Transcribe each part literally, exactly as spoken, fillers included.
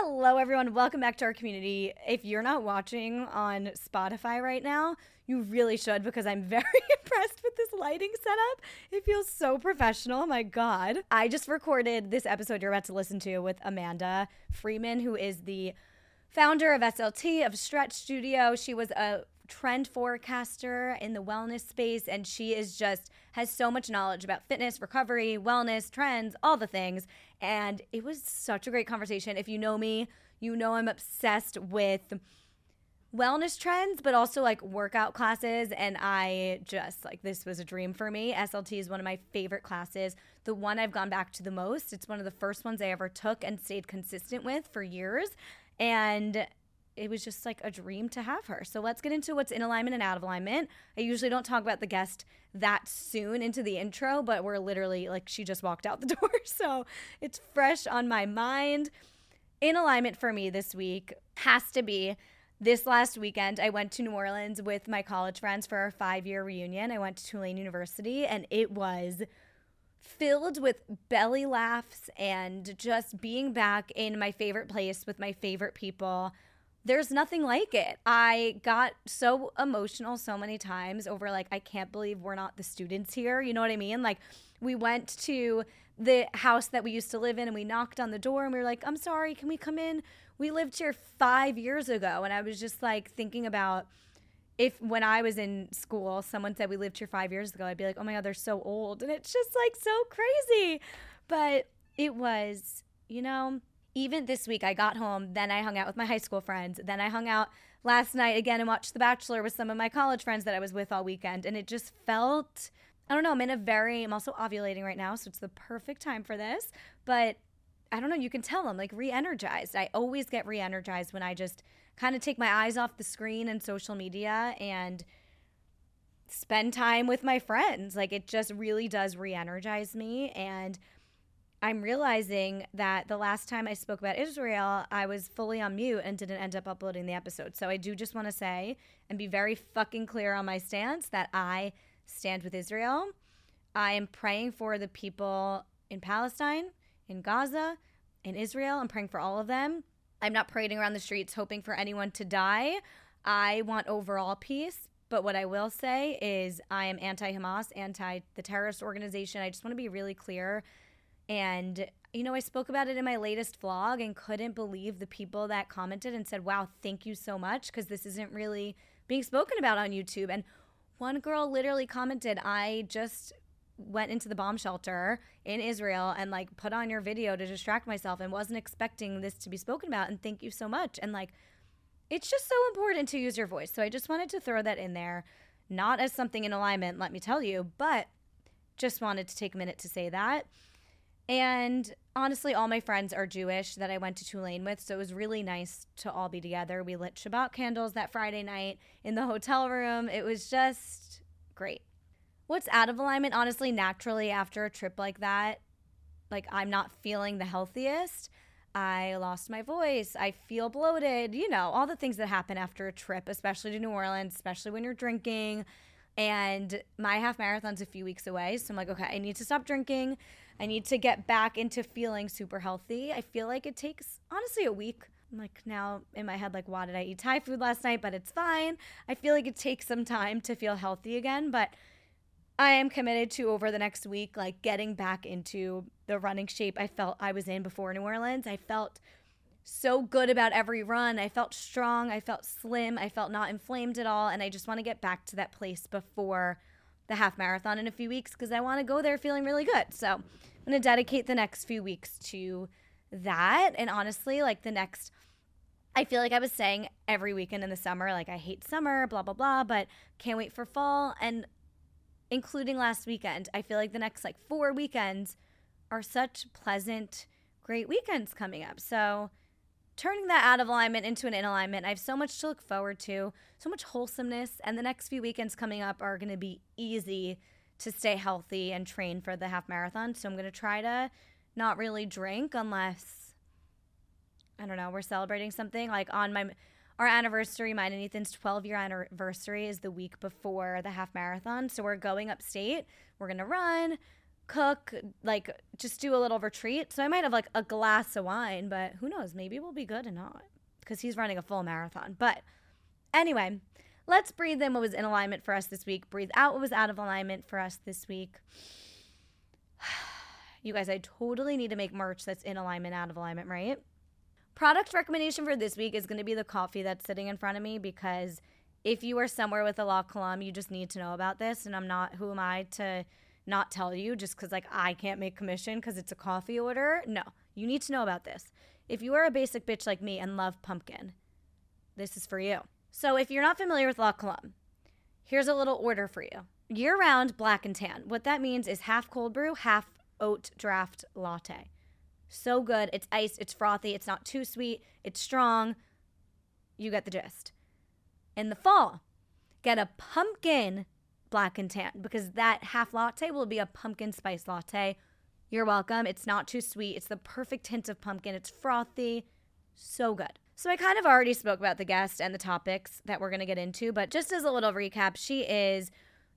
Hello everyone, welcome back to our community. If you're not watching on Spotify right now, you really should because I'm very impressed with this lighting setup. It feels so professional, my God. I just recorded this episode you're about to listen to with Amanda Freeman, who is the founder of S L T, of Stretch Studio. She was a trend forecaster in the wellness space, and she is just has so much knowledge about fitness, recovery, wellness, trends, all the things. And it was such a great conversation. If you know me, you know I'm obsessed with wellness trends, but also like workout classes. And I just like, this was a dream for me. S L T is one of my favorite classes, the one I've gone back to the most. It's one of the first ones I ever took and stayed consistent with for years. And it was just like a dream to have her. So let's get into what's in alignment and out of alignment. I usually don't talk about the guest that soon into the intro, but we're literally like, she just walked out the door. So it's fresh on my mind. In alignment for me this week has to be this last weekend. I went to New Orleans with my college friends for our five-year reunion. I went to Tulane University, and it was filled with belly laughs and just being back in my favorite place with my favorite people. There's nothing like it. I got so emotional so many times over like, I can't believe we're not the students here. You know what I mean? Like, we went to the house that we used to live in and we knocked on the door and we were like, I'm sorry, can we come in? We lived here five years ago. And I was just like thinking about if when I was in school, someone said we lived here five years ago, I'd be like, oh my God, they're so old. And it's just like so crazy. But it was, you know, even this week, I got home, then I hung out with my high school friends, then I hung out last night again and watched The Bachelor with some of my college friends that I was with all weekend, and it just felt, I don't know, I'm in a very, I'm also ovulating right now, so it's the perfect time for this, but I don't know, you can tell I'm like re-energized. I always get re-energized when I just kind of take my eyes off the screen and social media and spend time with my friends. Like, it just really does re-energize me, and I'm realizing that the last time I spoke about Israel, I was fully on mute and didn't end up uploading the episode. So I do just want to say and be very fucking clear on my stance that I stand with Israel. I am praying for the people in Palestine, in Gaza, in Israel. I'm praying for all of them. I'm not parading around the streets hoping for anyone to die. I want overall peace. But what I will say is I am anti-Hamas, anti the terrorist organization. I just want to be really clear. And, you know, I spoke about it in my latest vlog and couldn't believe the people that commented and said, wow, thank you so much, because this isn't really being spoken about on YouTube. And one girl literally commented, I just went into the bomb shelter in Israel and, like, put on your video to distract myself and wasn't expecting this to be spoken about, and thank you so much. And, like, it's just so important to use your voice. So I just wanted to throw that in there, not as something in alignment, let me tell you, but just wanted to take a minute to say that. And honestly, all my friends are Jewish that I went to Tulane with, so it was really nice to all be together. We lit Shabbat candles that Friday night in the hotel room. It was just great. What's out of alignment? Honestly, naturally, after a trip like that, like, I'm not feeling the healthiest. I lost my voice. I feel bloated. You know, all the things that happen after a trip, especially to New Orleans, especially when you're drinking. And my half marathon's a few weeks away, so I'm like, okay, I need to stop drinking. I need to get back into feeling super healthy. I feel like it takes, honestly, a week. I'm like, now in my head, like, why did I eat Thai food last night? But it's fine. I feel like it takes some time to feel healthy again. But I am committed to, over the next week, like, getting back into the running shape I felt I was in before New Orleans. I felt so good about every run. I felt strong. I felt slim. I felt not inflamed at all. And I just want to get back to that place before the half marathon in a few weeks, because I want to go there feeling really good. So I'm going to dedicate the next few weeks to that. And honestly, like, the next, I feel like I was saying every weekend in the summer, like, I hate summer, blah, blah, blah, but can't wait for fall. And including last weekend, I feel like the next, like, four weekends are such pleasant, great weekends coming up. So turning that out of alignment into an in alignment, I have so much to look forward to, so much wholesomeness. And the next few weekends coming up are going to be easy to stay healthy and train for the half marathon. So I'm going to try to not really drink unless, I don't know, we're celebrating something. Like, on my our anniversary, mine and Ethan's twelve-year anniversary is the week before the half marathon. So we're going upstate. We're going to run. cook, like just do a little retreat. So I might have like a glass of wine, but who knows? Maybe we'll be good or not because he's running a full marathon. But anyway, let's breathe in what was in alignment for us this week. Breathe out what was out of alignment for us this week. You guys, I totally need to make merch that's in alignment, out of alignment, right? Product recommendation for this week is going to be the coffee that's sitting in front of me, because if you are somewhere with a La Colombe, you just need to know about this. And I'm not, who am I to not tell you just because like I can't make commission because it's a coffee order? No, you need to know about this. If you are a basic bitch like me and love pumpkin, this is for you. So if you're not familiar with La Colombe, here's a little order for you. Year-round black and tan. What that means is half cold brew, half oat draft latte. So good. It's iced. It's frothy. It's not too sweet. It's strong. You get the gist. In the fall, get a pumpkin black and tan, because that half latte will be a pumpkin spice latte. You're welcome. It's not too sweet. It's the perfect hint of pumpkin. It's frothy. So good. So I kind of already spoke about the guest and the topics that we're going to get into, but just as a little recap, she is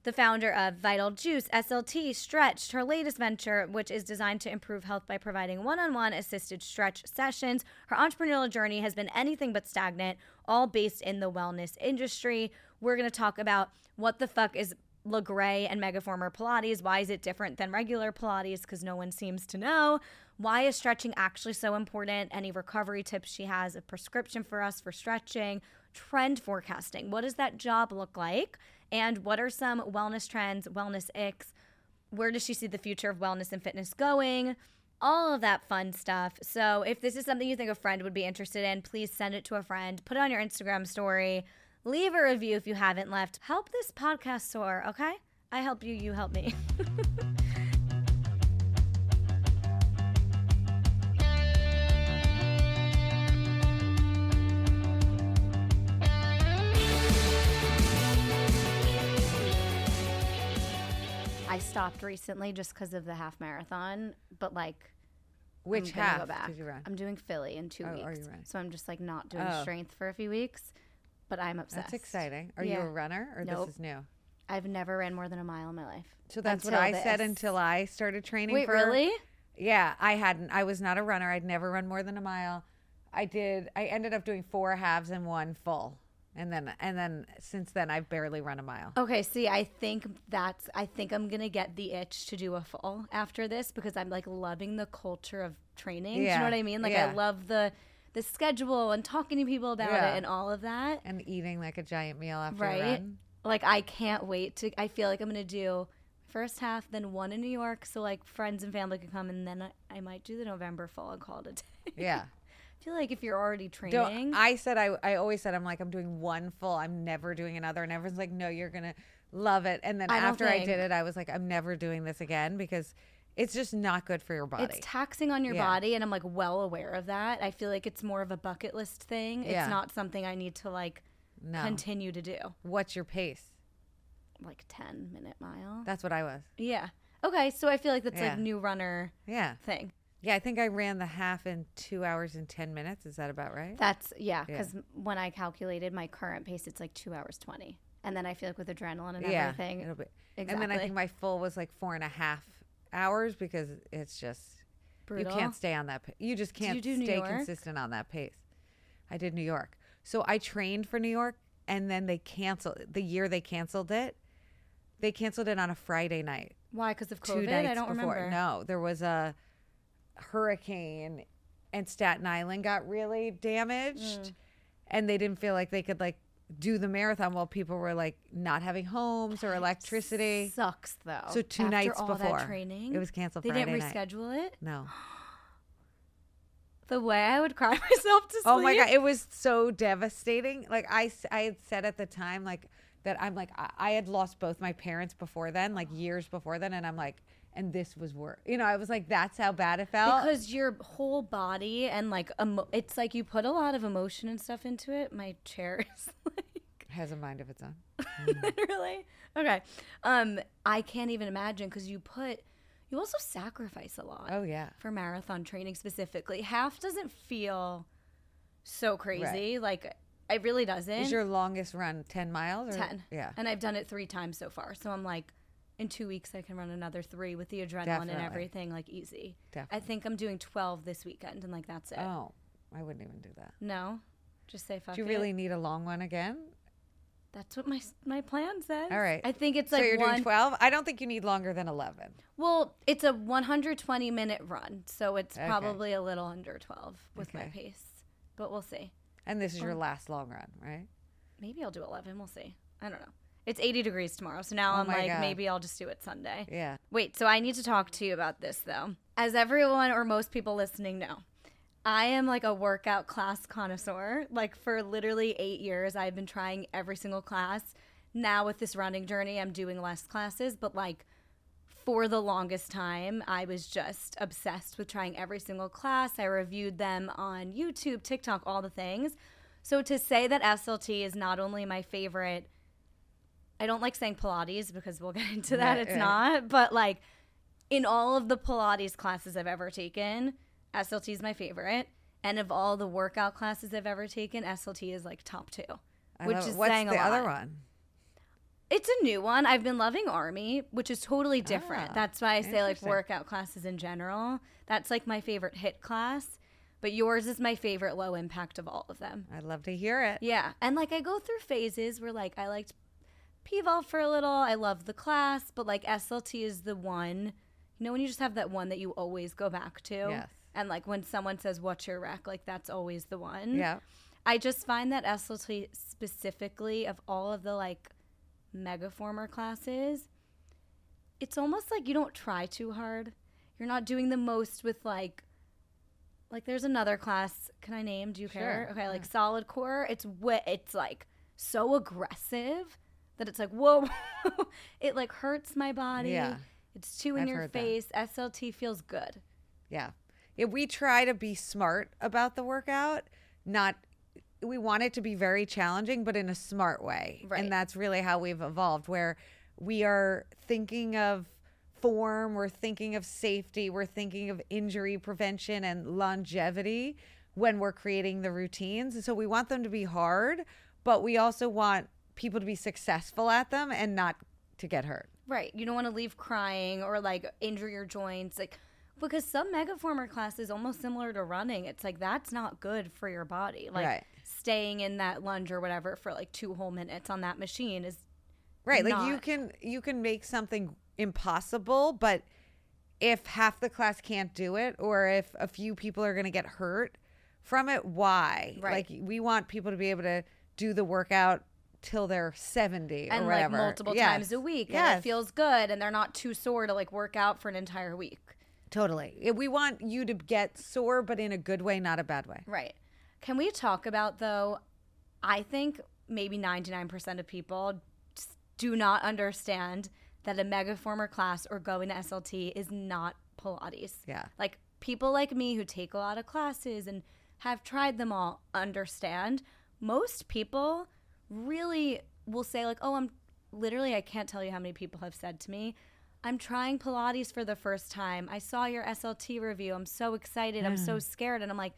the founder of Vital Juice, S L T, Stretch'd, her latest venture, which is designed to improve health by providing one-on-one assisted stretch sessions. Her entrepreneurial journey has been anything but stagnant, all based in the wellness industry. We're going to talk about what the fuck is Lagree and Megaformer Pilates. Why is it different than regular Pilates? Because no one seems to know. Why is stretching actually so important? Any recovery tips she has, a prescription for us for stretching, trend forecasting. What does that job look like? And what are some wellness trends, wellness icks? Where does she see the future of wellness and fitness going? All of that fun stuff. So if this is something you think a friend would be interested in, please send it to a friend. Put it on your Instagram story. Leave a review if you haven't left. Help this podcast soar, okay? I help you, you help me. I stopped recently just because of the half marathon, but like... Which I'm half go back. Did you run? I'm doing Philly in two oh, weeks. Are you running? So I'm just like not doing oh. strength for a few weeks. But I'm obsessed. That's exciting. Are yeah. you a runner or nope. this is new? I've never ran more than a mile in my life. So that's until what I this. said until I started training. Wait, for, really? Yeah, I hadn't. I was not a runner. I'd never run more than a mile. I did. I ended up doing four halves and one full. And then and then since then, I've barely run a mile. Okay, see, I think that's, I think I'm going to get the itch to do a full after this because I'm like loving the culture of training. Yeah. Do you know what I mean? Like yeah. I love the... the schedule and talking to people about yeah. it and all of that. And eating like a giant meal after right? a run. Like I can't wait to, I feel like I'm going to do first half, then one in New York. So like friends and family can come, and then I, I might do the November fall and call it a day. Yeah. I feel like if you're already training. Don't, I said, I, I always said, I'm like, I'm doing one full. I'm never doing another. And everyone's like, no, you're going to love it. And then I after think. I did it, I was like, I'm never doing this again because it's just not good for your body. It's taxing on your yeah. body, and I'm like well aware of that. I feel like it's more of a bucket list thing. Yeah. It's not something I need to like no. continue to do. What's your pace? Like ten minute mile. That's what I was. Yeah. Okay, so I feel like that's yeah. like new runner yeah. thing. Yeah, I think I ran the half in two hours and ten minutes. Is that about right? That's yeah, yeah. cuz when I calculated my current pace, it's like two hours twenty. And then I feel like with adrenaline and yeah, everything. It'll be. Exactly. And then I think my full was like four and a half hours because it's just brutal. You can't stay on that. You just can't you stay consistent on that pace. I did New York. So I trained for New York, and then they canceled the year they canceled it. They canceled it on a Friday night. Why? Because of COVID? Two nights I don't before. remember. No, there was a hurricane, and Staten Island got really damaged, mm. and they didn't feel like they could like do the marathon while people were like not having homes or electricity. Sucks though. So two After nights all before that training, it was canceled. They Friday didn't reschedule night. It. No. The way I would cry myself to sleep. Oh my god, it was so devastating. Like I, I had said at the time, like that I'm like I, I had lost both my parents before then, like years before then, and I'm like, and this was worse. You know, I was like, that's how bad it felt. Because your whole body and like, emo- it's like you put a lot of emotion and stuff into it. My chair is like. Has a mind of its own. Literally. Okay. Um, I can't even imagine because you put, you also sacrifice a lot. Oh, yeah. For marathon training specifically. Half doesn't feel so crazy. Right. Like, it really doesn't. Is your longest run ten miles? Or? ten. Yeah. And I've done it three times so far. So I'm like, in two weeks I can run another three with the adrenaline Definitely. and everything, like, easy. Definitely. I think I'm doing twelve this weekend, and, like, that's it. Oh, I wouldn't even do that. No? Just say fuck it. Do you really it. need a long one again? That's what my my plan says. All right. I think it's so like So you're one, doing twelve? I don't think you need longer than eleven. Well, it's a one hundred twenty minute run, so it's okay. probably a little under twelve with okay. my pace. But we'll see. And this is um, your last long run, right? Maybe I'll do eleven. We'll see. I don't know. It's eighty degrees tomorrow, so now oh I'm like, God. maybe I'll just do it Sunday. Yeah. Wait, so I need to talk to you about this, though. As everyone or most people listening know, I am like a workout class connoisseur. Like, for literally eight years, I've been trying every single class. Now with this running journey, I'm doing less classes, but like for the longest time, I was just obsessed with trying every single class. I reviewed them on YouTube, TikTok, all the things. So to say that S L T is not only my favorite, I don't like saying Pilates because we'll get into that, yeah, it's yeah. not, but like in all of the Pilates classes I've ever taken, S L T is my favorite, and of all the workout classes I've ever taken, S L T is like top two, I which love, is what's saying a lot. What's the other one? It's a new one. I've been loving Army, which is totally different. Ah, that's why I say like workout classes in general. That's like my favorite HIIT class, but yours is my favorite low impact of all of them. I'd love to hear it. Yeah, and like I go through phases where like I liked P-Vault for a little. I love the class, but like S L T is the one, you know, when you just have that one that you always go back to. Yes. And like when someone says, what's your rec? Like that's always the one. Yeah. I just find that S L T specifically of all of the like Megaformer classes, it's almost like you don't try too hard. You're not doing the most with like, like there's another class. Can I name? Do you sure. care? Okay. Like yeah. Solid Core. It's wh- It's like so aggressive that it's like, whoa, it like hurts my body. Yeah. It's too in I've your face. That. S L T feels good. Yeah. Yeah, we try to be smart about the workout, not we want it to be very challenging, but in a smart way. Right. And that's really how we've evolved, where we are thinking of form, we're thinking of safety, we're thinking of injury prevention and longevity when we're creating the routines. And so we want them to be hard, but we also want people to be successful at them and not to get hurt. Right. You don't want to leave crying or like injure your joints. Like, because some Megaformer classes, almost similar to running, it's like that's not good for your body. Like right. staying in that lunge or whatever for like two whole minutes on that machine is right. Not. Like you can you can make something impossible, but if half the class can't do it, or if a few people are going to get hurt from it, why? Right. Like we want people to be able to do the workout till they're seventy and or whatever, like multiple yes. times a week, yes. and it feels good, and they're not too sore to like work out for an entire week. Totally. We want you to get sore, but in a good way, not a bad way. Right. Can we talk about, though, I think maybe ninety-nine percent of people do not understand that a Megaformer class or going to S L T is not Pilates. Yeah. Like people like me who take a lot of classes and have tried them all understand. Most people really will say like, oh, I'm literally, I can't tell you how many people have said to me, I'm trying Pilates for the first time. I saw your S L T review. I'm so excited. Yeah. I'm so scared. And I'm like,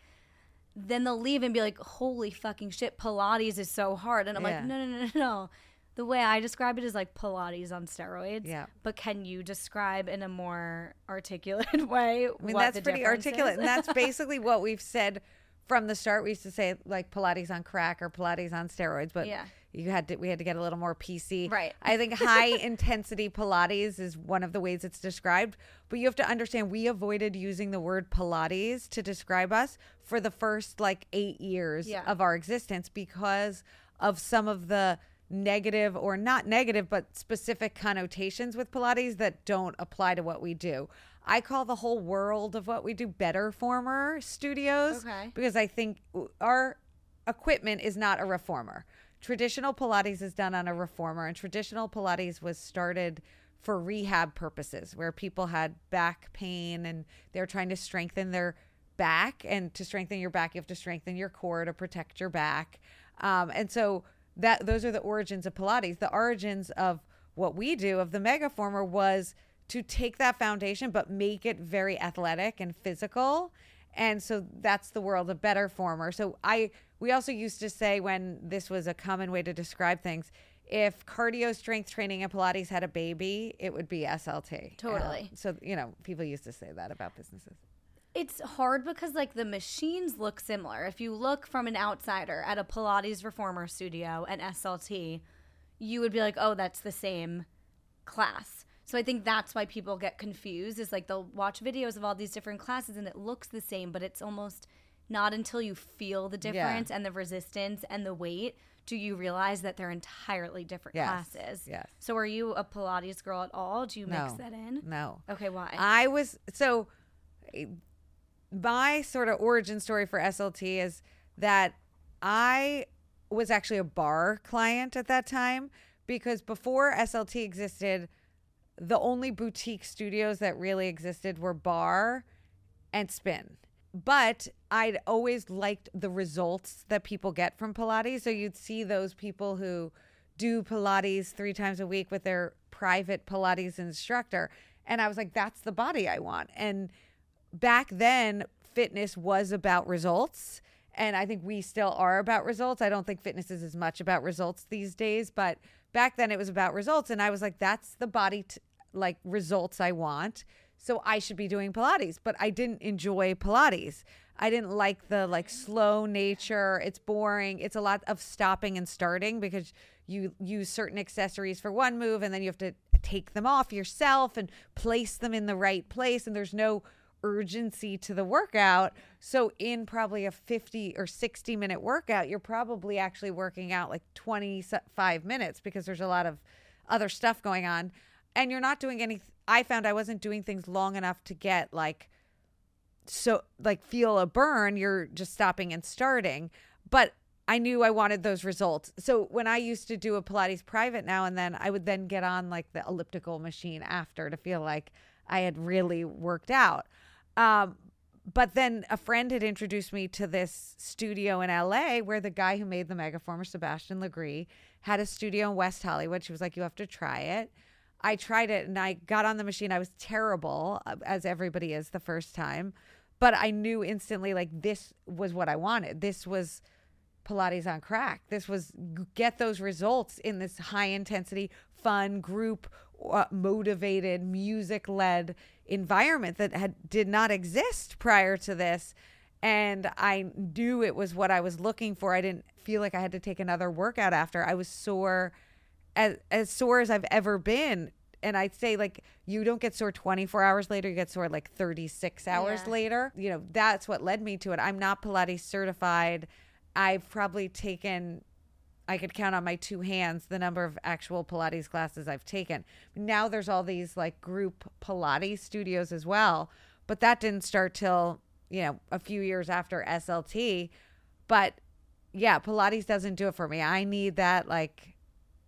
then they'll leave and be like, holy fucking shit, Pilates is so hard. And I'm yeah. like, no, no, no, no. The way I describe it is like Pilates on steroids. Yeah. But can you describe in a more articulate way? I mean, what that's the pretty articulate. Is? And that's basically what we've said from the start. We used to say like Pilates on crack or Pilates on steroids. But yeah. You had to, we had to get a little more P C. Right. I think high intensity Pilates is one of the ways it's described, but you have to understand we avoided using the word Pilates to describe us for the first like eight years yeah. of our existence because of some of the negative or not negative, but specific connotations with Pilates that don't apply to what we do. I call the whole world of what we do Betterformer studios okay. because I think our equipment is not a reformer. Traditional Pilates is done on a reformer, and traditional Pilates was started for rehab purposes where people had back pain and they're trying to strengthen their back, and to strengthen your back, you have to strengthen your core to protect your back. Um, and so that those are the origins of Pilates. The origins of what we do of the Megaformer was to take that foundation, but make it very athletic and physical. And so that's the world of Betterformer. So I, we also used to say when this was a common way to describe things, if cardio, strength training, and Pilates had a baby, it would be S L T. Totally. Uh, so, you know, people used to say that about businesses. It's hard because, like, the machines look similar. If you look from an outsider at a Pilates reformer studio and S L T, you would be like, oh, that's the same class. So I think that's why people get confused, is, like, they'll watch videos of all these different classes and it looks the same, but it's almost not until you feel the difference yeah. and the resistance and the weight do you realize that they're entirely different yes. classes. Yes. So are you a Pilates girl at all? Do you no. mix that in? No. Okay, why? I was – so my sort of origin story for S L T is that I was actually a bar client at that time, because before S L T existed, the only boutique studios that really existed were bar and spin. But I'd always liked the results that people get from Pilates. So you'd see those people who do Pilates three times a week with their private Pilates instructor. And I was like, that's the body I want. And back then, fitness was about results. And I think we still are about results. I don't think fitness is as much about results these days. But back then, it was about results. And I was like, that's the body, t- like, results I want. So I should be doing Pilates, but I didn't enjoy Pilates. I didn't like the like slow nature. It's boring. It's a lot of stopping and starting because you use certain accessories for one move and then you have to take them off yourself and place them in the right place. And there's no urgency to the workout. So in probably a fifty or sixty minute workout, you're probably actually working out like twenty-five minutes because there's a lot of other stuff going on. And you're not doing any, I found I wasn't doing things long enough to get like, so like feel a burn. You're just stopping and starting. But I knew I wanted those results. So when I used to do a Pilates private now and then, I would then get on like the elliptical machine after to feel like I had really worked out. Um, but then a friend had introduced me to this studio in L A where the guy who made the Megaformer, Sebastian Lagree, had a studio in West Hollywood. She was like, you have to try it. I tried it and I got on the machine. I was terrible, as everybody is the first time, but I knew instantly like this was what I wanted. This was Pilates on crack. This was get those results in this high intensity, fun, group, uh, motivated, music led environment that had did not exist prior to this. And I knew it was what I was looking for. I didn't feel like I had to take another workout after. I was sore. As, as sore as I've ever been. And I'd say like you don't get sore twenty-four hours later, you get sore like thirty-six hours yeah. later. You know, that's what led me to it. I'm not Pilates certified. I've probably taken, I could count on my two hands the number of actual Pilates classes I've taken. Now there's all these like group Pilates studios as well. But that didn't start till, you know, a few years after S L T. But yeah, Pilates doesn't do it for me. I need that like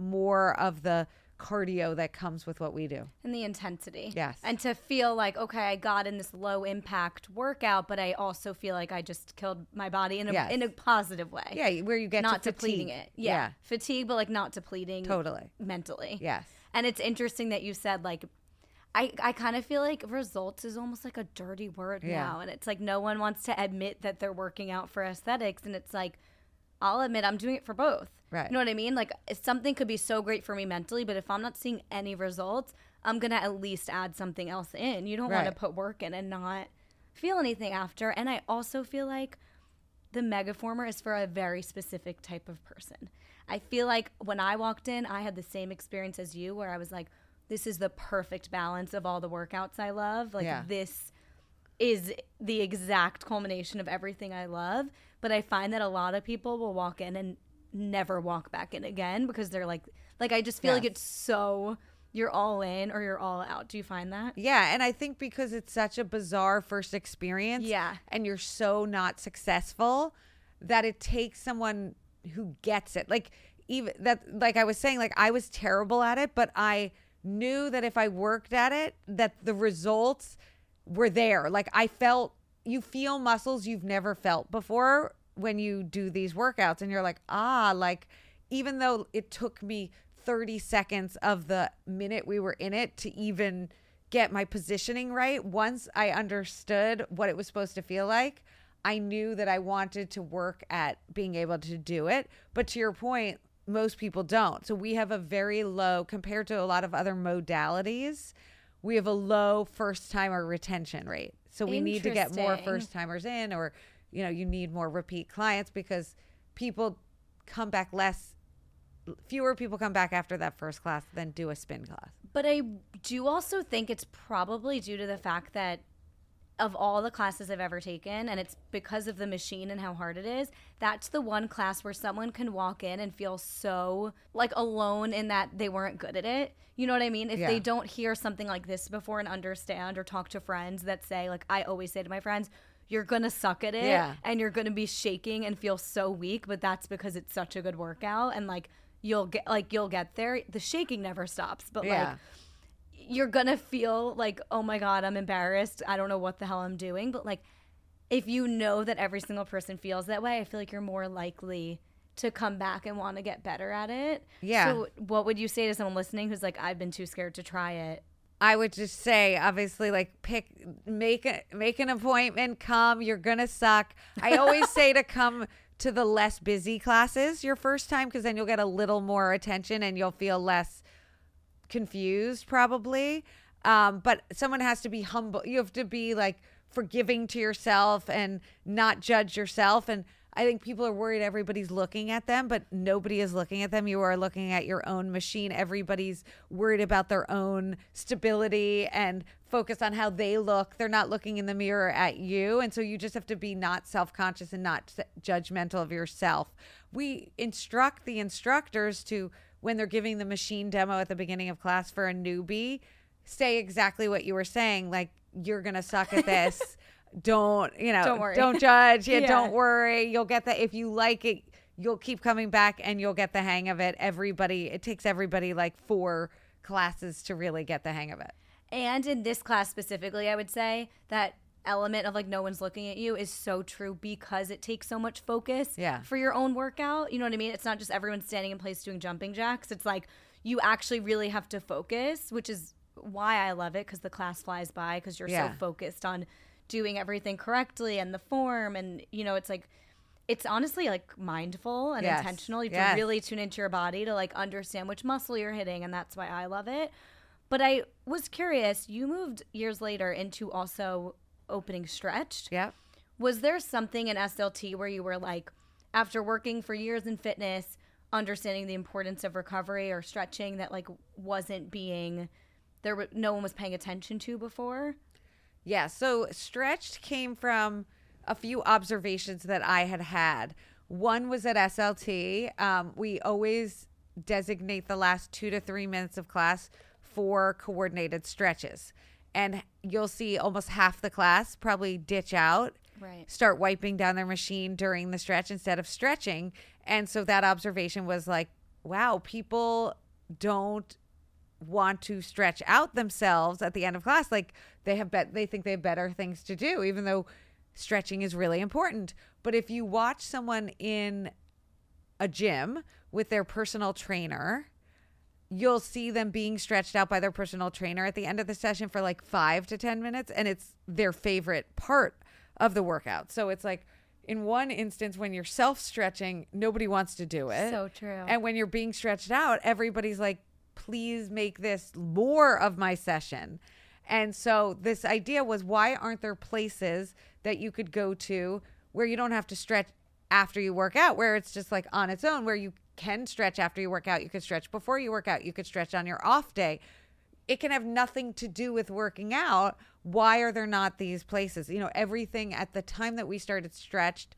more of the cardio that comes with what we do and the intensity. Yes. And to feel like, okay, I got in this low impact workout, but I also feel like I just killed my body in a yes. in a positive way. Yeah, where you get not to fatigue. Depleting it. Yeah. yeah. Fatigue, but like not depleting totally mentally. Yes. And it's interesting that you said like I, I kind of feel like results is almost like a dirty word yeah. now. And it's like no one wants to admit that they're working out for aesthetics, and it's like I'll admit I'm doing it for both. Right. You know what I mean? Like something could be so great for me mentally, but if I'm not seeing any results, I'm going to at least add something else in. You don't right. want to put work in and not feel anything after. And I also feel like the Megaformer is for a very specific type of person. I feel like when I walked in, I had the same experience as you where I was like, this is the perfect balance of all the workouts I love. Like yeah. this is the exact culmination of everything I love. But I find that a lot of people will walk in and never walk back in again because they're like, like I just feel yes. like it's so, you're all in or you're all out. Do you find that? Yeah. And I think because it's such a bizarre first experience yeah. and you're so not successful that it takes someone who gets it. Like even that, like I was saying, like I was terrible at it, but I knew that if I worked at it, that the results were there. Like I felt you feel muscles you've never felt before when you do these workouts. And you're like, ah, like, even though it took me thirty seconds of the minute we were in it to even get my positioning right, once I understood what it was supposed to feel like, I knew that I wanted to work at being able to do it. But to your point, most people don't. So we have a very low, compared to a lot of other modalities, we have a low first timer retention rate. So we need to get more first timers in, or, you know, you need more repeat clients, because people come back less, fewer people come back after that first class than do a spin class. But I do also think it's probably due to the fact that of all the classes I've ever taken, and it's because of the machine and how hard it is, that's the one class where someone can walk in and feel so like alone in that they weren't good at it. You know what I mean? If yeah. they don't hear something like this before and understand, or talk to friends that say, like I always say to my friends, you're going to suck at it yeah. and you're going to be shaking and feel so weak, but that's because it's such a good workout, and like you'll get like you'll get there. The shaking never stops, but yeah. like you're gonna feel like, oh my God, I'm embarrassed, I don't know what the hell I'm doing. But like, if you know that every single person feels that way, I feel like you're more likely to come back and want to get better at it. Yeah. So what would you say to someone listening who's like, I've been too scared to try it? I would just say, obviously, like pick, make a, make an appointment, come, you're gonna suck. I always say to come to the less busy classes your first time, because then you'll get a little more attention and you'll feel less confused probably. Um, but someone has to be humble. You have to be like forgiving to yourself and not judge yourself. And I think people are worried everybody's looking at them, but nobody is looking at them. You are looking at your own machine. Everybody's worried about their own stability and focused on how they look. They're not looking in the mirror at you. And so you just have to be not self-conscious and not judgmental of yourself. We instruct the instructors to, when they're giving the machine demo at the beginning of class for a newbie, say exactly what you were saying. Like, you're going to suck at this. Don't, you know, don't, worry. don't judge. Yeah, yeah. Don't worry. You'll get that. If you like it, you'll keep coming back and you'll get the hang of it. Everybody, it takes everybody like four classes to really get the hang of it. And in this class specifically, I would say that element of like no one's looking at you is so true, because it takes so much focus yeah. for your own workout. You know what I mean? It's not just everyone standing in place doing jumping jacks. It's like you actually really have to focus, which is why I love it, because the class flies by, because you're yeah. so focused on doing everything correctly and the form. And, you know, it's like, it's honestly like mindful and yes. intentional. You have yes. to really tune into your body to like understand which muscle you're hitting. And that's why I love it. But I was curious, you moved years later into also opening Stretch'd. Yeah. Was there something in S L T where you were like, after working for years in fitness, understanding the importance of recovery or stretching, that like wasn't being there, w- no one was paying attention to before? Yeah. So Stretch'd came from a few observations that I had had. One was at S L T. Um, we always designate the last two to three minutes of class for coordinated stretches. And you'll see almost half the class probably ditch out, right. start wiping down their machine during the stretch instead of stretching. And so that observation was like, wow, people don't want to stretch out themselves at the end of class. Like they have bet they think they have better things to do, even though stretching is really important. But if you watch someone in a gym with their personal trainer, you'll see them being stretched out by their personal trainer at the end of the session for like five to ten minutes. And it's their favorite part of the workout. So it's like, in one instance, when you're self-stretching, nobody wants to do it. So true. And when you're being stretched out, everybody's like, please make this more of my session. And so this idea was, why aren't there places that you could go to where you don't have to stretch after you work out, where it's just like on its own, where you can stretch after you work out, you could stretch before you work out, you could stretch on your off day. It can have nothing to do with working out. Why are there not these places? You know, everything at the time that we started Stretch'd,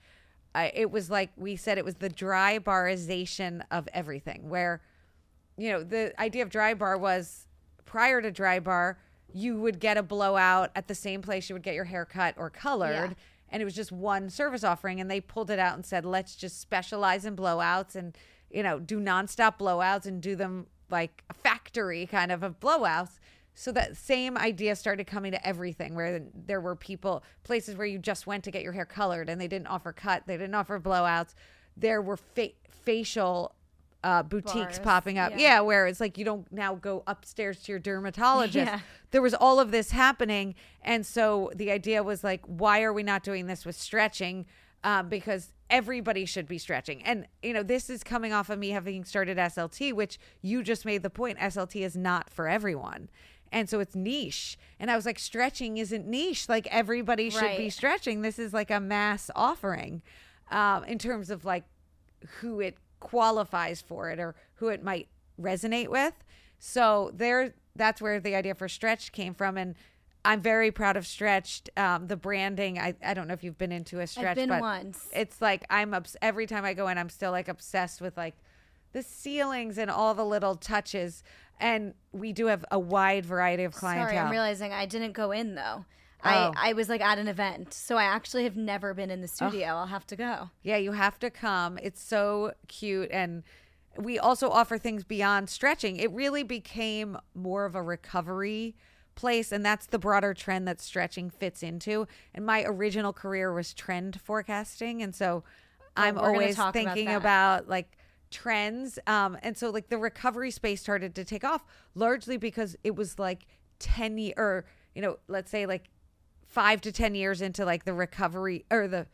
uh, it was like we said, it was the dry barization of everything, where, you know, the idea of dry bar was, prior to dry bar, you would get a blowout at the same place you would get your hair cut or colored. Yeah. And it was just one service offering, and they pulled it out and said, let's just specialize in blowouts and, you know, do nonstop blowouts and do them like a factory kind of of blowouts. So that same idea started coming to everything, where there were people, places where you just went to get your hair colored and they didn't offer cut, they didn't offer blowouts. There were fa- facial uh, boutiques Bars. popping up. Yeah. yeah, where it's like you don't now go upstairs to your dermatologist. Yeah. There was all of this happening. And so the idea was like, why are we not doing this with stretching? um, because everybody should be stretching. And, you know, this is coming off of me having started S L T, which you just made the point. S L T is not for everyone. And so it's niche. And I was like, stretching isn't niche. Like, everybody should right. be stretching. This is like a mass offering um, in terms of like who it qualifies for it or who it might resonate with. So there, that's where the idea for Stretch came from. And I'm very proud of Stretch'd. Um, the branding, I, I don't know if you've been into a Stretch. I've been but once. It's like I'm obs- every time I go in, I'm still like obsessed with like the ceilings and all the little touches. And we do have a wide variety of clientele. Sorry, I'm realizing I didn't go in, though. Oh. I, I was like at an event. So I actually have never been in the studio. Oh. I'll have to go. Yeah, you have to come. It's so cute. And we also offer things beyond stretching. It really became more of a recovery place. And that's the broader trend that stretching fits into. And my original career was trend forecasting. And so well, I'm always thinking about, about like trends. Um, and so like the recovery space started to take off largely because it was like ten years or, you know, let's say like five to ten years into like the recovery or the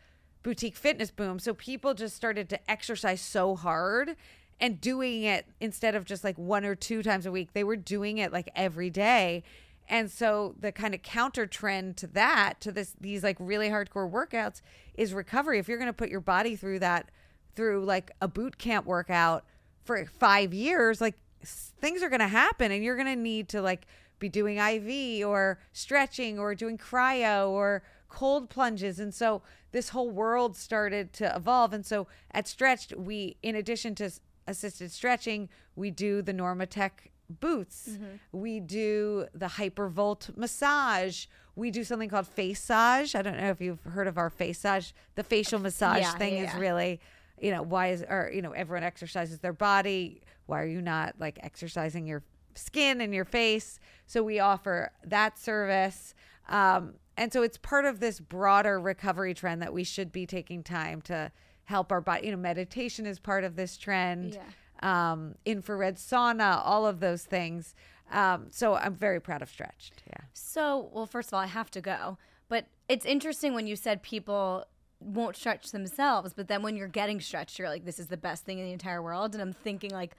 boutique fitness boom. So people just started to exercise so hard and doing it instead of just like one or two times a week, they were doing it like every day. And so the kind of counter trend to that, to this, these like really hardcore workouts is recovery. If you're going to put your body through that, through like a boot camp workout for five years, like things are going to happen and you're going to need to like be doing I V or stretching or doing cryo or cold plunges. And so this whole world started to evolve. And so at Stretched, we, in addition to assisted stretching, we do the Normatec boots. Mm-hmm. We do the Hypervolt massage. We do something called faceage. I don't know if you've heard of our faceage. The facial massage yeah, thing yeah, is yeah. really... You know, why is, or, you know, everyone exercises their body. Why are you not like exercising your skin and your face? So we offer that service. Um, and so it's part of this broader recovery trend that we should be taking time to help our body. You know, meditation is part of this trend, yeah. um, infrared sauna, all of those things. Um, so I'm very proud of Stretched. Yeah. So, well, first of all, I have to go. But it's interesting when you said people won't stretch themselves, but then when you're getting stretched, you're like, this is the best thing in the entire world. And I'm thinking, like,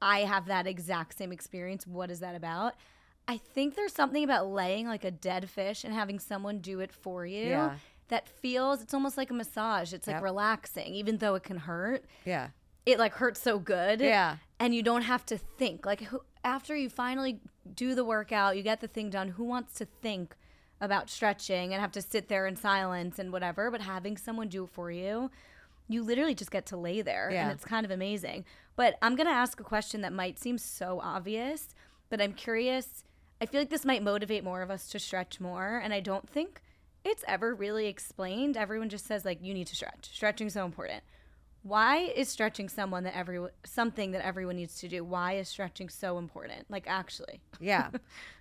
I have that exact same experience. What is that about? I think there's something about laying like a dead fish and having someone do it for you yeah. that feels, it's almost like a massage. It's yep. like relaxing, even though it can hurt. Yeah. It like hurts so good. Yeah. And you don't have to think. Like, who, after you finally do the workout, you get the thing done, who wants to think about stretching and have to sit there in silence and whatever, but having someone do it for you, you literally just get to lay there yeah. and it's kind of amazing. But I'm gonna ask a question that might seem so obvious, but I'm curious. I feel like this might motivate more of us to stretch more, and I don't think it's ever really explained. Everyone just says like, you need to stretch. Stretching's so important. Why is stretching someone that every something that everyone needs to do? Why is stretching so important? Like, actually. Yeah.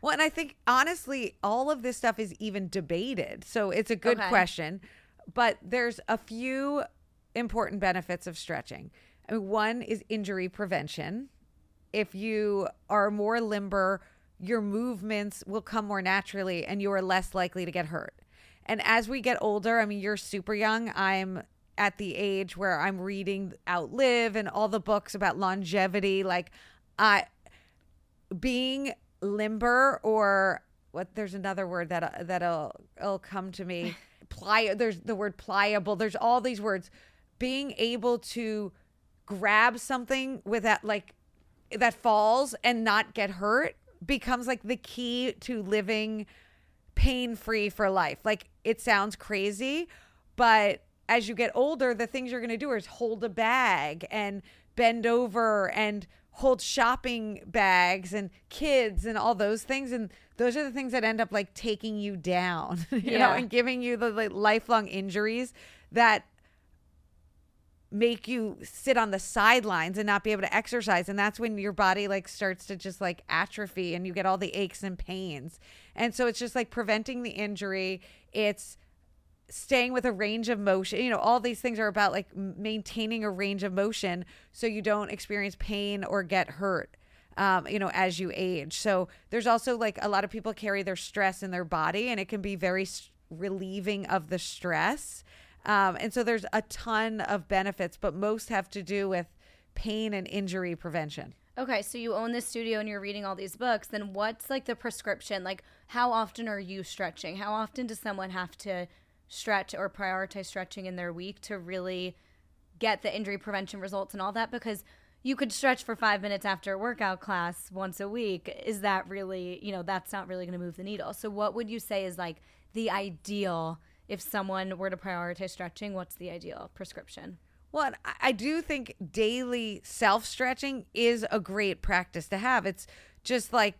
Well, and I think, honestly, all of this stuff is even debated. So it's a good okay. question. But there's a few important benefits of stretching. I mean, one is injury prevention. If you are more limber, your movements will come more naturally and you are less likely to get hurt. And as we get older, I mean, you're super young. I'm at the age where I'm reading Outlive and all the books about longevity, like I uh, being limber or what, there's another word that uh, that'll it'll come to me. Pli- there's the word pliable. There's all these words. Being able to grab something with that, like that falls and not get hurt becomes like the key to living pain-free for life. Like, it sounds crazy, but as you get older, the things you're going to do is hold a bag and bend over and hold shopping bags and kids and all those things. And those are the things that end up like taking you down, you yeah. know, and giving you the like, lifelong injuries that make you sit on the sidelines and not be able to exercise. And that's when your body like starts to just like atrophy and you get all the aches and pains. And so it's just like preventing the injury. It's staying with a range of motion. You know, all these things are about like maintaining a range of motion so you don't experience pain or get hurt, um, you know, as you age. So there's also like a lot of people carry their stress in their body and it can be very relieving of the stress. Um, and so there's a ton of benefits, but most have to do with pain and injury prevention. Okay, so you own this studio and you're reading all these books. Then what's like the prescription? Like, how often are you stretching? How often does someone have to stretch or prioritize stretching in their week to really get the injury prevention results and all that? Because you could stretch for five minutes after a workout class once a week. Is that really, you know, that's not really going to move the needle. So what would you say is like the ideal, if someone were to prioritize stretching, what's the ideal prescription? Well, I do think daily self-stretching is a great practice to have. It's just like,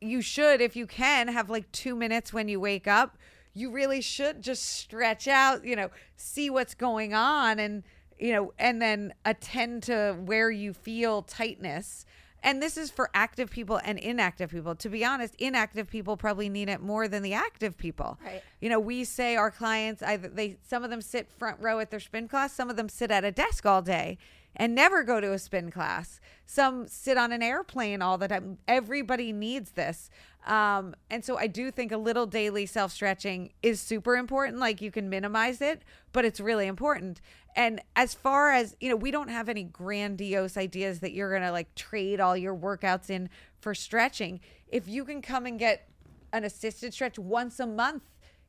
you should, if you can, have like two minutes when you wake up. You really should just stretch out, you know, see what's going on, and, you know, and then attend to where you feel tightness. And this is for active people and inactive people. To be honest, inactive people probably need it more than the active people. Right. You know, we say our clients, either they, some of them sit front row at their spin class. Some of them sit at a desk all day and never go to a spin class. Some sit on an airplane all the time. Everybody needs this. Um, and so I do think a little daily self-stretching is super important. Like, you can minimize it, but it's really important. And as far as, you know, we don't have any grandiose ideas that you're going to like trade all your workouts in for stretching. If you can come and get an assisted stretch once a month,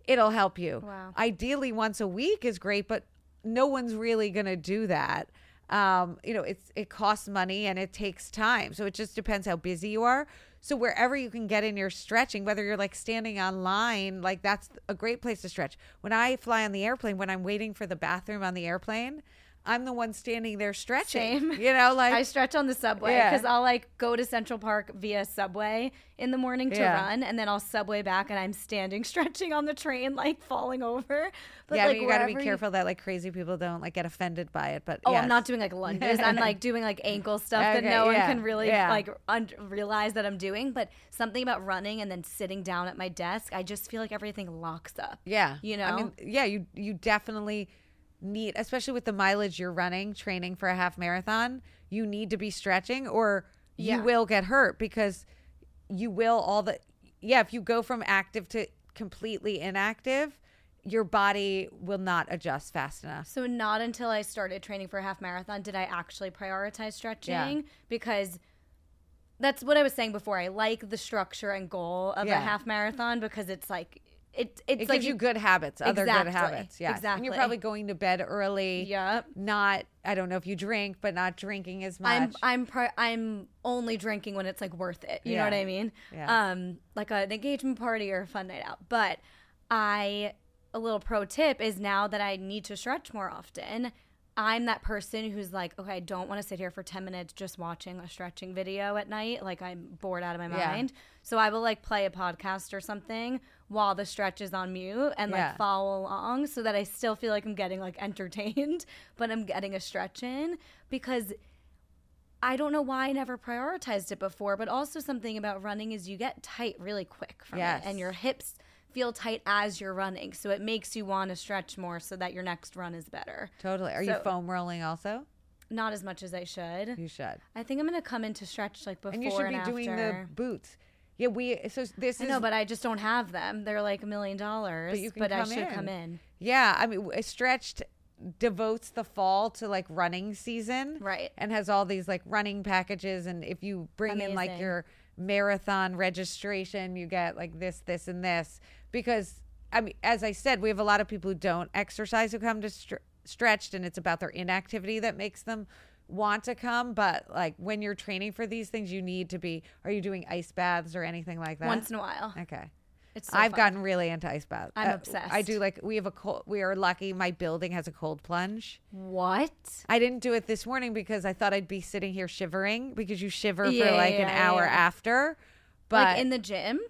it'll help you. Wow. Ideally, once a week is great, but no one's really going to do that. Um, you know, it's, it costs money and it takes time. So it just depends how busy you are. So wherever you can get in your stretching, whether you're like standing on line, like that's a great place to stretch. When I fly on the airplane, when I'm waiting for the bathroom on the airplane, I'm the one standing there stretching. Same. You know, like I stretch on the subway because yeah. I'll like go to Central Park via subway in the morning to yeah. run, and then I'll subway back and I'm standing stretching on the train, like falling over. But yeah, like, but you got to be careful you... that like crazy people don't like get offended by it. But oh, yes. I'm not doing like lunges. I'm like doing like ankle stuff okay, that no yeah. one can really yeah. like un- realize that I'm doing. But something about running and then sitting down at my desk, I just feel like everything locks up. Yeah, you know. I mean, yeah, you you definitely. Need, especially with the mileage you're running, training for a half marathon, you need to be stretching or you yeah. will get hurt, because you will all the yeah if you go from active to completely inactive, your body will not adjust fast enough. So not until I started training for a half marathon did I actually prioritize stretching yeah. because that's what I was saying before. I like the structure and goal of yeah. a half marathon because it's like It, it's it like gives you good habits, exactly. other good habits. Yeah, exactly. And you're probably going to bed early. Yep. Not, I don't know if you drink, but not drinking as much. I'm I'm, pro- I'm only drinking when it's like worth it. You yeah. know what I mean? Yeah. Um, like an engagement party or a fun night out. But I, a little pro tip is now that I need to stretch more often, I'm that person who's like, okay, I don't want to sit here for ten minutes just watching a stretching video at night. Like, I'm bored out of my mind. Yeah. So I will like play a podcast or something while the stretch is on mute and yeah. like follow along, so that I still feel like I'm getting like entertained, but I'm getting a stretch in, because I don't know why I never prioritized it before. But also something about running is you get tight really quick from yes. it, and your hips feel tight as you're running. So it makes you want to stretch more so that your next run is better. Totally. Are so, you foam rolling also? Not as much as I should. You should. I think I'm going to come into stretch like before and after. And you should and be doing after. The boots. Yeah, we so this I is. No, but I just don't have them. They're like a million dollars. But you can but come I should in. come in. Yeah, I mean, Stretched devotes the fall to like running season, right? And has all these like running packages. And if you bring Amazing. in like your marathon registration, you get like this, this, and this. Because I mean, as I said, we have a lot of people who don't exercise who come to str- Stretched, and it's about their inactivity that makes them want to come. But like, when you're training for these things, you need to be are you doing ice baths or anything like that? Once in a while. Okay. It's so I've fun. gotten really into ice baths. I'm uh, obsessed. I do like we have a cold we are lucky my building has a cold plunge. What? I didn't do it this morning because I thought I'd be sitting here shivering, because you shiver yeah, for like yeah, an hour yeah. after. But like in the gym?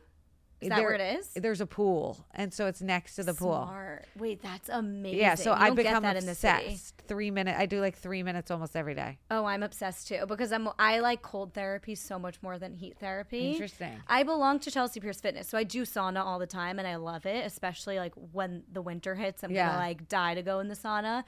Is that there, where it is? There's a pool, and so it's next to the Smart. pool. Wait, that's amazing. Yeah, so I've become that obsessed. In three minutes, I do like three minutes almost every day. Oh, I'm obsessed too, because I'm I like cold therapy so much more than heat therapy. Interesting. I belong to Chelsea Pierce Fitness, so I do sauna all the time, and I love it, especially like when the winter hits. I'm yeah. gonna like die to go in the sauna,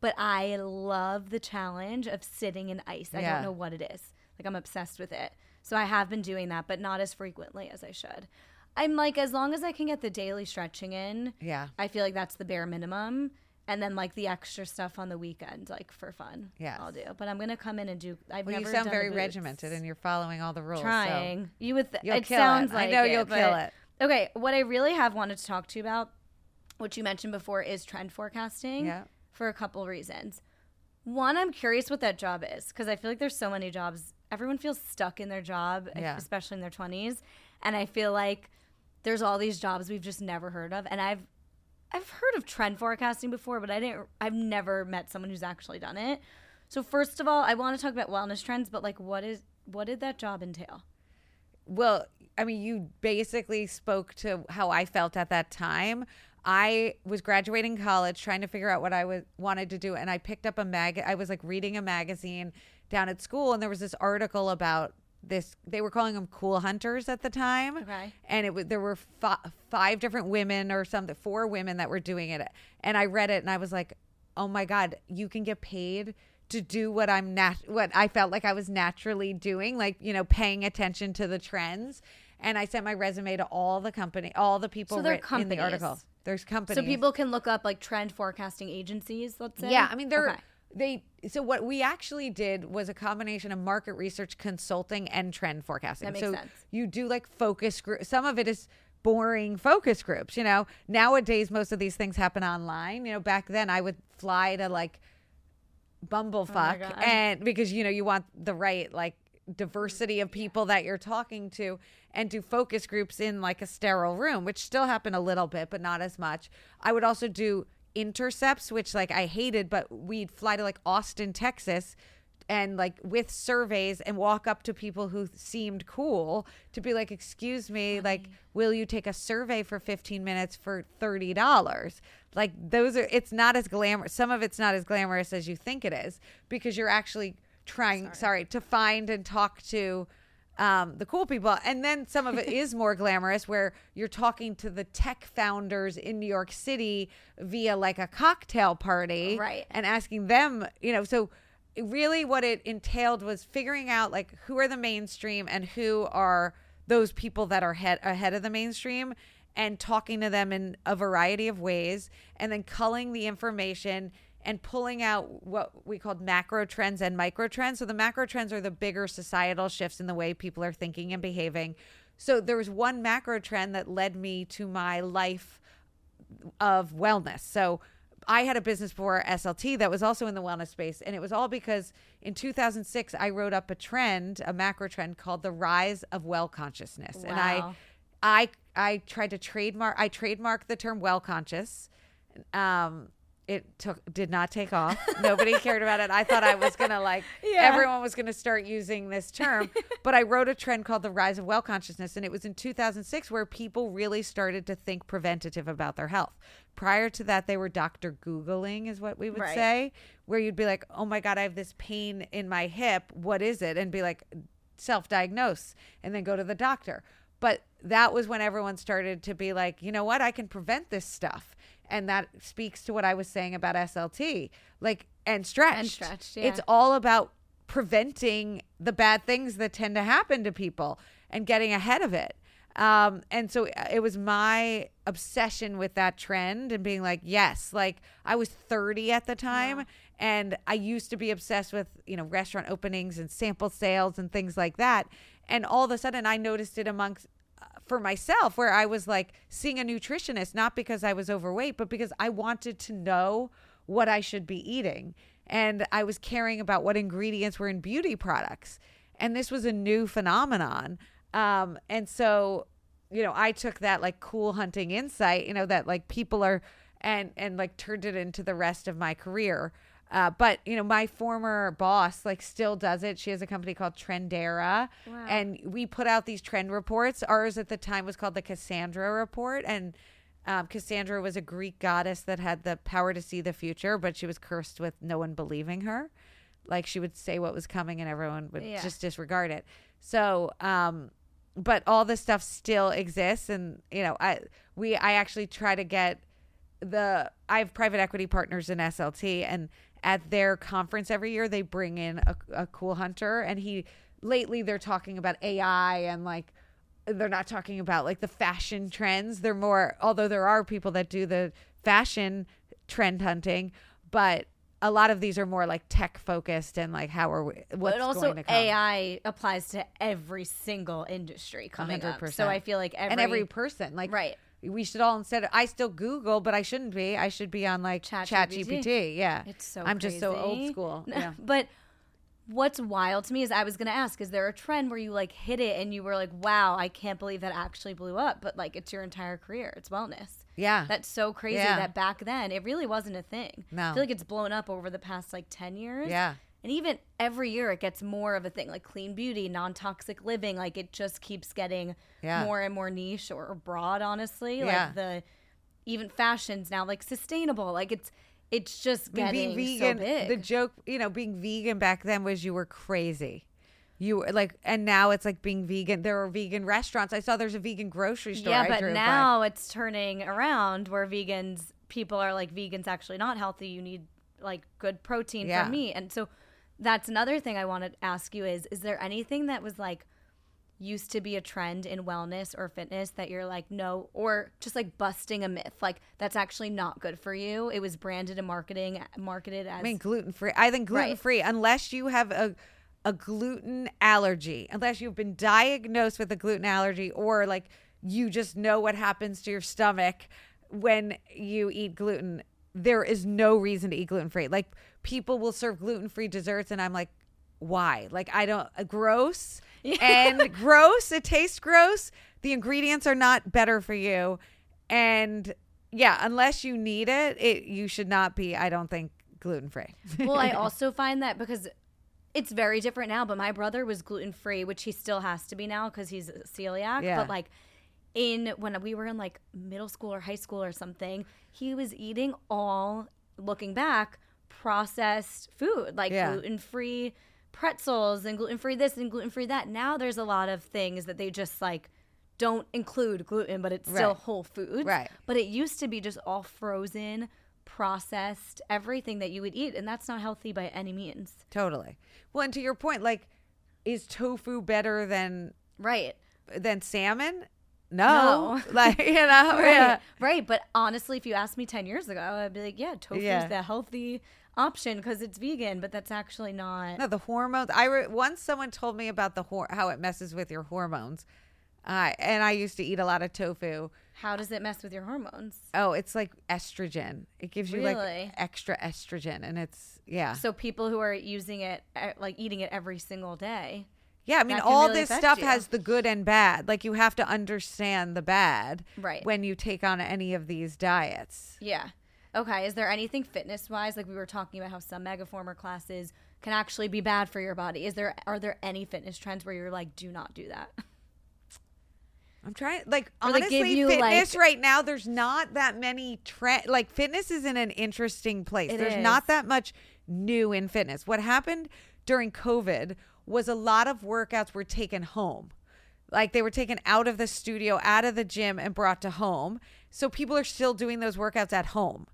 but I love the challenge of sitting in ice. I yeah. don't know what it is. Like, I'm obsessed with it, so I have been doing that, but not as frequently as I should. I'm like, as long as I can get the daily stretching in, yeah. I feel like that's the bare minimum. And then like the extra stuff on the weekend, like for fun. Yeah, I'll do. But I'm gonna come in and do. I've well, never you sound done very regimented, and you're following all the rules. Trying. So you would. Th- you'll it kill sounds it. Like I know it, you'll but, kill it. Okay, what I really have wanted to talk to you about, which you mentioned before, is trend forecasting. Yeah. For a couple reasons. One, I'm curious what that job is, because I feel like there's so many jobs. Everyone feels stuck in their job, yeah. especially in their twenties, and I feel like there's all these jobs we've just never heard of, and I've. I've heard of trend forecasting before, but I didn't. I've never met someone who's actually done it. So first of all, I want to talk about wellness trends, but like, what is what did that job entail? Well, I mean, you basically spoke to how I felt at that time. I was graduating college, trying to figure out what I was, wanted to do, and I picked up a mag. I was like reading a magazine down at school, and there was this article about this. They were calling them cool hunters at the time. Okay. And it was there were f- five different women or something, four women that were doing it. And I read it and I was like, oh my God, you can get paid to do what I'm nat- what I felt like I was naturally doing, like, you know, paying attention to the trends. And I sent my resume to all the company, all the people so writ- in the article. There's companies. So people can look up like trend forecasting agencies, let's say. Yeah, I mean, they're. Okay. They so what we actually did was a combination of market research, consulting, and trend forecasting. That makes so sense. You do like focus groups. Some of it is boring focus groups. You know, nowadays most of these things happen online. You know, back then I would fly to like Bumblefuck, oh and because you know you want the right like diversity of people that you're talking to, and do focus groups in like a sterile room, which still happened a little bit, but not as much. I would also do intercepts, which like I hated, but we'd fly to like Austin, Texas, and like with surveys and walk up to people who seemed cool to be like, excuse me, like, will you take a survey for fifteen minutes for thirty dollars? Like those are, it's not as glamorous. Some of it's not as glamorous as you think it is, because you're actually trying, sorry, sorry to find and talk to Um, the cool people. And then some of it is more glamorous, where you're talking to the tech founders in New York City via like a cocktail party, right? And asking them, you know, so really what it entailed was figuring out like who are the mainstream and who are those people that are head ahead of the mainstream, and talking to them in a variety of ways, and then culling the information and pulling out what we called macro trends and micro trends. So the macro trends are the bigger societal shifts in the way people are thinking and behaving. So there was one macro trend that led me to my life of wellness. So I had a business before S L T that was also in the wellness space. And it was all because in two thousand six, I wrote up a trend, a macro trend called the rise of well consciousness. Wow. And I, I, I tried to trademark, I trademarked the term well conscious. Um, It took did not take off. Nobody cared about it. I thought I was going to like, yeah. everyone was going to start using this term. But I wrote a trend called the rise of well consciousness. And it was in two thousand six where people really started to think preventative about their health. Prior to that, they were Doctor Googling is what we would right. say, where you'd be like, oh my God, I have this pain in my hip. What is it? And be like, self-diagnose and then go to the doctor. But that was when everyone started to be like, you know what? I can prevent this stuff. And that speaks to what I was saying about S L T, like, and stretched. And stretched, yeah. It's all about preventing the bad things that tend to happen to people and getting ahead of it. Um, and so it was my obsession with that trend and being like, yes, like I was thirty at the time. Wow. And I used to be obsessed with, you know, restaurant openings and sample sales and things like that. And all of a sudden I noticed it amongst for myself, where I was like seeing a nutritionist, not because I was overweight, but because I wanted to know what I should be eating. And I was caring about what ingredients were in beauty products. And this was a new phenomenon. Um, and so, you know, I took that like cool hunting insight, you know, that like people are and, and like turned it into the rest of my career. Uh, but, you know, my former boss, like, still does it. She has a company called Trendera. Wow. And we put out these trend reports. Ours at the time was called the Cassandra Report. And um, Cassandra was a Greek goddess that had the power to see the future, but she was cursed with no one believing her. Like, she would say what was coming and everyone would yeah. just disregard it. So, um, but all this stuff still exists. And, you know, I we I actually try to get the – I have private equity partners in S L T, and – at their conference every year, they bring in a, a cool hunter. And he lately they're talking about A I and like they're not talking about like the fashion trends. They're more, although there are people that do the fashion trend hunting, but a lot of these are more like tech focused and like how are we, what's but also going to come. A I applies to every single industry coming one hundred percent. Up. So I feel like every and every person like right. We should all instead. Of, I still Google, but I shouldn't be. I should be on like Chat G P T. Yeah, it's so. I'm crazy. Just so old school. Yeah. But what's wild to me is I was gonna ask: is there a trend where you like hit it and you were like, "Wow, I can't believe that actually blew up"? But like, it's your entire career. It's wellness. Yeah, that's so crazy yeah. that back then it really wasn't a thing. No, I feel like it's blown up over the past like ten years. Yeah. And even every year it gets more of a thing, like clean beauty, non-toxic living. Like it just keeps getting yeah. more and more niche or broad, honestly. Yeah. Like the even fashion's now like sustainable. Like it's it's just getting being vegan, so big. The joke, you know, being vegan back then was you were crazy. You were like, and now it's like being vegan. There are vegan restaurants. I saw there's a vegan grocery store. Yeah, I but now by. It's turning around where vegans, people are like, vegans actually not healthy. You need like good protein yeah. from meat. And so that's another thing I want to ask you is, is there anything that was like used to be a trend in wellness or fitness that you're like, no, or just like busting a myth? Like that's actually not good for you. It was branded and marketing marketed as. I mean, gluten-free. I think gluten-free, right. unless you have a, a gluten allergy, unless you've been diagnosed with a gluten allergy or like you just know what happens to your stomach when you eat gluten. There is no reason to eat gluten-free. Like people will serve gluten-free desserts and I'm like, why? Like I don't, uh, gross yeah. and gross. It tastes gross. The ingredients are not better for you. And yeah, unless you need it, it you should not be, I don't think, gluten-free. Well, I also find that because it's very different now, but my brother was gluten-free, which he still has to be now because he's celiac. Yeah. But like in when we were in like middle school or high school or something, he was eating all, looking back, processed food, like yeah. gluten-free pretzels and gluten-free this and gluten-free that. Now there's a lot of things that they just like don't include gluten, but it's right. still whole food. Right. But it used to be just all frozen, processed, everything that you would eat, and that's not healthy by any means. Totally. Well, and to your point, like, is tofu better than right than salmon? No. no like you know right. Yeah. right but honestly, if you asked me ten years ago, I'd be like, yeah, tofu is yeah. the healthy option because it's vegan, but that's actually not. No, the hormones. I re- once someone told me about the hor- how it messes with your hormones, uh, and I used to eat a lot of tofu. How does it mess with your hormones? Oh, it's like estrogen. It gives you really? Like extra estrogen, and it's yeah so people who are using it, like eating it every single day. Yeah, I mean, all really this stuff you. Has the good and bad. Like, you have to understand the bad right. when you take on any of these diets. Yeah. Okay, is there anything fitness-wise? Like, we were talking about how some Megaformer classes can actually be bad for your body. Is there? Are there any fitness trends where you're like, do not do that? I'm trying. Like, or honestly, like fitness like, right now, there's not that many trends. Like, fitness is in an interesting place. There's is. Not that much new in fitness. What happened during COVID was a lot of workouts were taken home. Like they were taken out of the studio, out of the gym, and brought to home. So people are still doing those workouts at home.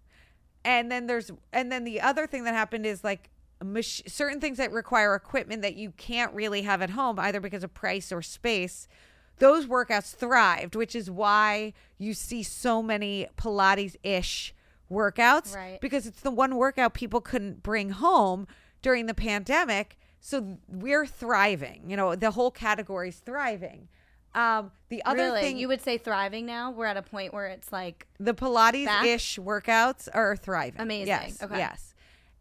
And then there's, and then the other thing that happened is like mach- certain things that require equipment that you can't really have at home, either because of price or space. Those workouts thrived, which is why you see so many Pilates-ish workouts, right. because it's the one workout people couldn't bring home during the pandemic. So we're thriving, you know, the whole category's thriving. Um, the other really? Thing you would say thriving now, we're at a point where it's like the Pilates-ish back? Workouts are thriving. Amazing. Yes. Okay. Yes.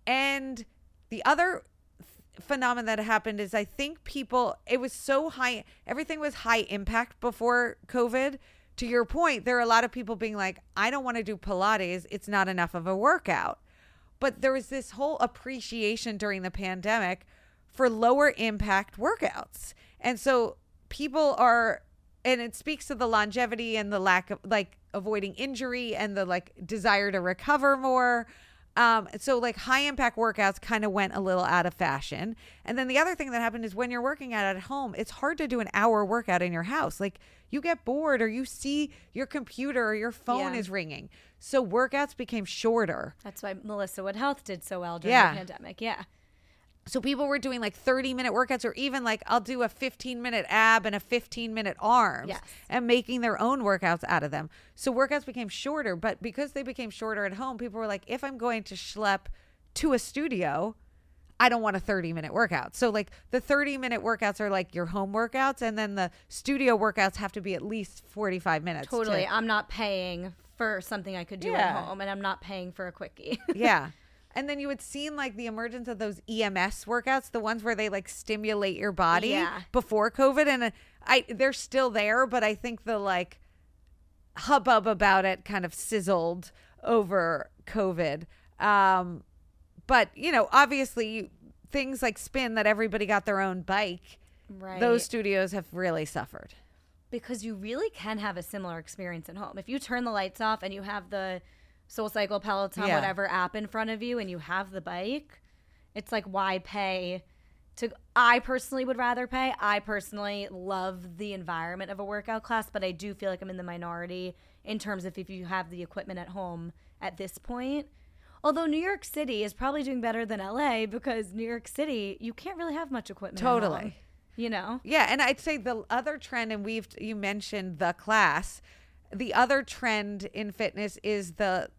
And the other th- phenomenon that happened is I think people, it was so high. Everything was high impact before COVID. To your point, there are a lot of people being like, I don't want to do Pilates. It's not enough of a workout. But there was this whole appreciation during the pandemic for lower impact workouts. And so people are, and it speaks to the longevity and the lack of like avoiding injury and the like desire to recover more. Um, so like high impact workouts kind of went a little out of fashion. And then the other thing that happened is when you're working out at home, it's hard to do an hour workout in your house. Like you get bored or you see your computer or your phone yeah. is ringing. So workouts became shorter. That's why Melissa Wood Health did so well during yeah. the pandemic. Yeah. So people were doing like thirty minute workouts, or even like I'll do a fifteen minute ab and a fifteen minute arms, yes, and making their own workouts out of them. So workouts became shorter, but because they became shorter at home, people were like, if I'm going to schlep to a studio, I don't want a thirty minute workout. So like the thirty minute workouts are like your home workouts, and then the studio workouts have to be at least forty-five minutes. Totally. To- I'm not paying for something I could do, yeah, at home, and I'm not paying for a quickie. Yeah. And then you had seen like the emergence of those E M S workouts, the ones where they like stimulate your body, yeah, before COVID. And I, they're still there, but I think the like hubbub about it kind of sizzled over COVID. Um, but, you know, obviously you, things like spin that everybody got their own bike. Right. Those studios have really suffered. Because you really can have a similar experience at home. If you turn the lights off and you have the SoulCycle, Peloton, yeah, whatever app in front of you, and you have the bike, it's like, why pay to I personally would rather pay. I personally love the environment of a workout class, but I do feel like I'm in the minority in terms of if you have the equipment at home at this point. Although New York City is probably doing better than L A, because New York City, you can't really have much equipment. Totally. At home, you know? Yeah, and I'd say the other trend, and we've you mentioned the class, the other trend in fitness is the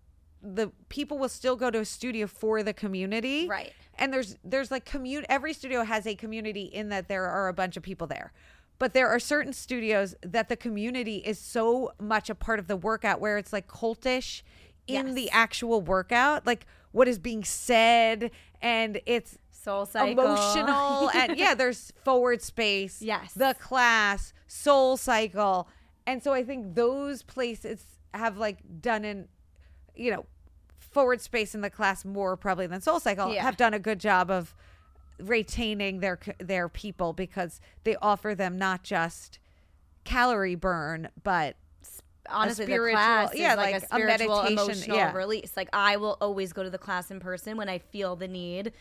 the people will still go to a studio for the community. Right. And there's there's like commun- every studio has a community in that there are a bunch of people there. But there are certain studios that the community is so much a part of the workout where it's like cultish in, yes, the actual workout, like what is being said, and it's SoulCycle, emotional. And yeah, there's Forward Space, yes, the class, SoulCycle. And so I think those places have like done an, you know, Forward Space in the class more probably than SoulCycle, yeah, have done a good job of retaining their their people, because they offer them not just calorie burn, but honestly, the class is yeah, like, like a spiritual, a emotional, yeah, release. Like I will always go to the class in person when I feel the need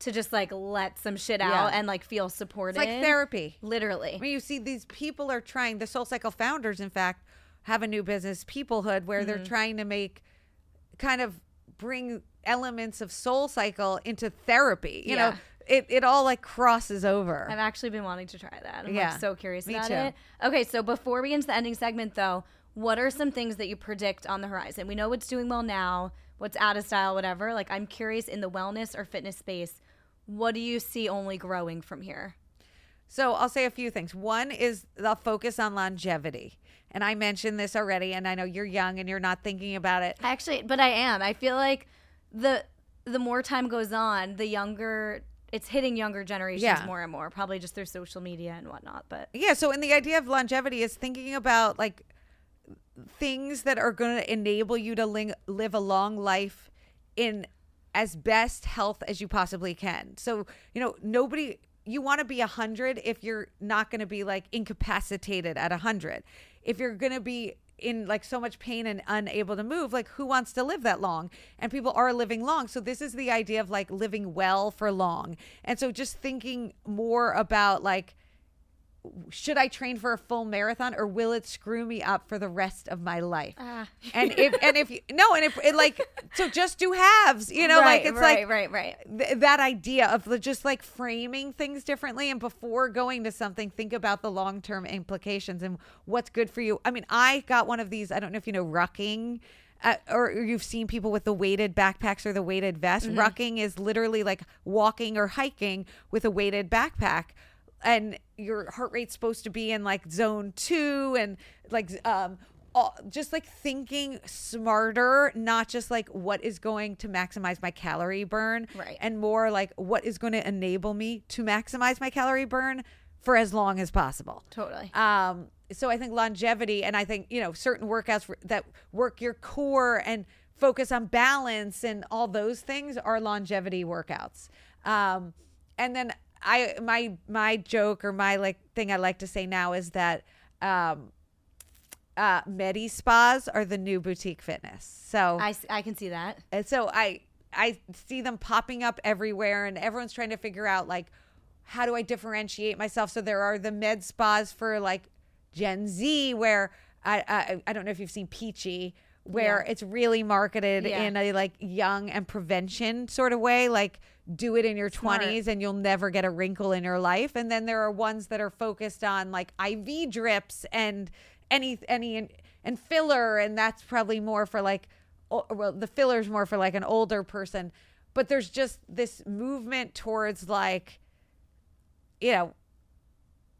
to just like let some shit out, yeah, and like feel supported. It's like therapy. Literally. I mean, you see these people are trying, the SoulCycle founders, in fact, have a new business, Peoplehood, where, mm-hmm, they're trying to make, kind of bring elements of SoulCycle into therapy. You, yeah, know, it, it all like crosses over. I've actually been wanting to try that. I'm, yeah, like so curious Me about too. It. Okay, so before we get into the ending segment though, what are some things that you predict on the horizon? We know what's doing well now, what's out of style, whatever. Like I'm curious in the wellness or fitness space, what do you see only growing from here? So I'll say a few things. One is the focus on longevity. And I mentioned this already, and I know you're young and you're not thinking about it. Actually, but I am. I feel like the the more time goes on, the younger, it's hitting younger generations, yeah, more and more, probably just through social media and whatnot. But yeah, so in the idea of longevity is thinking about like things that are going to enable you to ling- live a long life in as best health as you possibly can. So, you know, nobody, you want to be one hundred if you're not going to be like incapacitated at one hundred. If you're going to be in like so much pain and unable to move, like who wants to live that long? And people are living long. So this is the idea of like living well for long. And so just thinking more about like, should I train for a full marathon, or will it screw me up for the rest of my life? Uh. And if and if you no, and if it like so just do halves, you know, right, like it's right, like right, right, th- that idea of just like framing things differently, and before going to something, think about the long term implications and what's good for you. I mean, I got one of these. I don't know if you know rucking, uh, or you've seen people with the weighted backpacks or the weighted vest. Mm-hmm. Rucking is literally like walking or hiking with a weighted backpack. And your heart rate's supposed to be in like zone two, and like um, all, just like thinking smarter, not just like what is going to maximize my calorie burn, right, and more like what is going to enable me to maximize my calorie burn for as long as possible. Totally. Um, so I think longevity, and I think, you know, certain workouts that work your core and focus on balance and all those things are longevity workouts. Um, and then I my my joke or my like thing I like to say now is that um, uh, medi spas are the new boutique fitness. So I, I can see that. And so I I see them popping up everywhere, and everyone's trying to figure out like, how do I differentiate myself? So there are the med spas for like Gen Z, where I I, I don't know if you've seen Peachy, where yeah. it's really marketed yeah. in a like young and prevention sort of way, like do it in your Smart. twenties and you'll never get a wrinkle in your life. And then there are ones that are focused on like I V drips and any any and filler, and that's probably more for like, well, the filler's more for like an older person. But there's just this movement towards like, you know,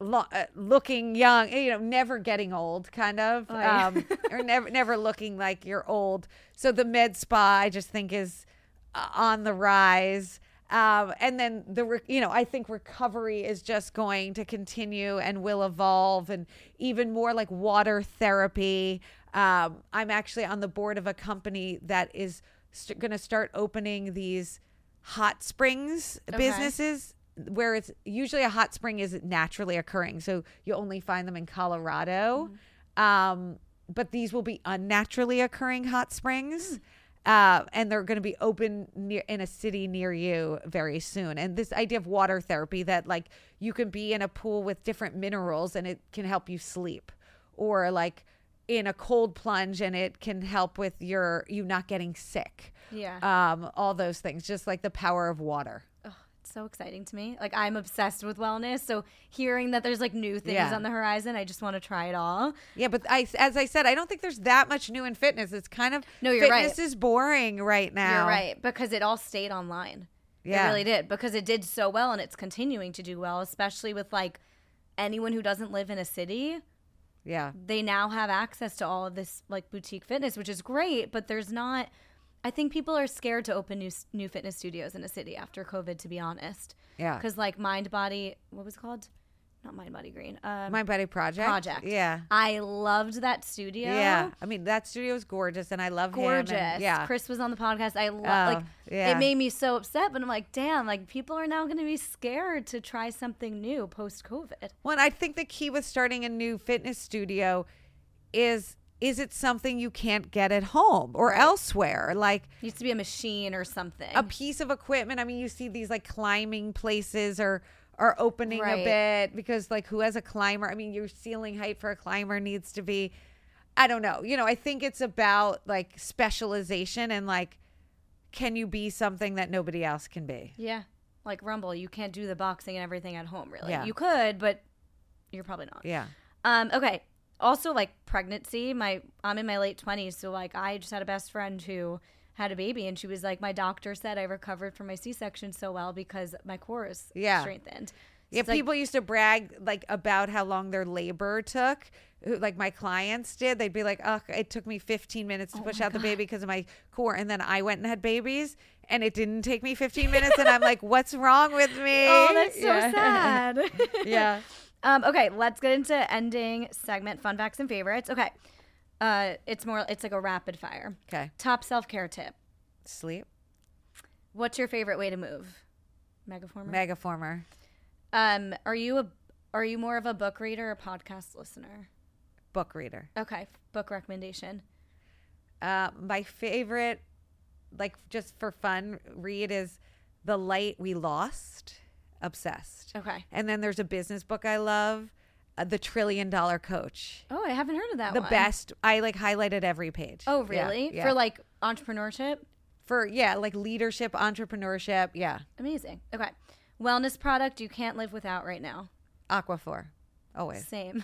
Lo- uh, looking young, you know, never getting old, kind of, oh, yeah. um, or never, never looking like you're old. So the med spa, I just think, is uh, on the rise. Um, and then the, re- you know, I think recovery is just going to continue and will evolve, and even more like water therapy. Um, I'm actually on the board of a company that is st- going to start opening these hot springs okay. businesses, where it's usually a hot spring is naturally occurring. So you only find them in Colorado. Mm-hmm. Um, but these will be unnaturally occurring hot springs. Mm. Uh, and they're going to be open near in a city near you very soon. And this idea of water therapy, that like you can be in a pool with different minerals and it can help you sleep, or like in a cold plunge and it can help with your, you not getting sick. Yeah. Um, all those things, just like the power of water. So exciting to me. Like, I'm obsessed with wellness, so hearing that there's like new things yeah. on the horizon, I just want to try it all. Yeah, but I, as I said, I don't think there's that much new in fitness. It's kind of no, you're fitness right. is boring right now. You're right, because it all stayed online. Yeah, it really did, because it did so well, and it's continuing to do well, especially with like anyone who doesn't live in a city. Yeah, they now have access to all of this like boutique fitness, which is great. But there's not. I think people are scared to open new new fitness studios in a city after COVID, to be honest. Yeah. Because like Mind Body, what was it called? Not Mind Body Green. Um, Mind Body Project. Project. Yeah. I loved that studio. Yeah. I mean, that studio is gorgeous, and I love gorgeous. him. Gorgeous. Yeah. Chris was on the podcast. I love. Oh, like, yeah. It made me so upset, but I'm like, damn, like people are now going to be scared to try something new post COVID. Well, and I think the key with starting a new fitness studio is. Is it something you can't get at home or elsewhere? Like, it needs to be a machine or something. A piece of equipment. I mean, you see these like climbing places are are opening right. a bit, because like who has a climber? I mean, your ceiling height for a climber needs to be, I don't know. You know, I think it's about like specialization and like, can you be something that nobody else can be? Yeah. Like Rumble, you can't do the boxing and everything at home, really. Yeah. You could, but you're probably not. Yeah. Um, okay. Also, like pregnancy, my I'm in my late twenties, so like I just had a best friend who had a baby, and she was like, my doctor said I recovered from my C-section so well because my core is yeah. strengthened. So yeah, people like, used to brag like about how long their labor took. Like my clients did, they'd be like, "Oh, it took me fifteen minutes to oh push out God. the baby because of my core," and then I went and had babies, and it didn't take me fifteen minutes, and I'm like, "What's wrong with me?" Oh, that's so yeah. sad. yeah. Um, okay, let's get into ending segment fun facts and favorites. Okay, uh, it's more it's like a rapid fire. Okay. Top self care tip. Sleep. What's your favorite way to move? Megaformer. Megaformer. Um, are you a are you more of a book reader or podcast listener? Book reader. Okay. Book recommendation. Uh, my favorite, like just for fun, read is The Light We Lost. Obsessed. Okay. And then there's a business book I love, uh, The Trillion Dollar Coach. Oh, I haven't heard of that the one. The best. I like highlighted every page. Oh, really? Yeah, yeah. For like entrepreneurship? For, yeah, like leadership, entrepreneurship. Yeah. Amazing. Okay. Wellness product you can't live without right now. Aquaphor. Always. Same.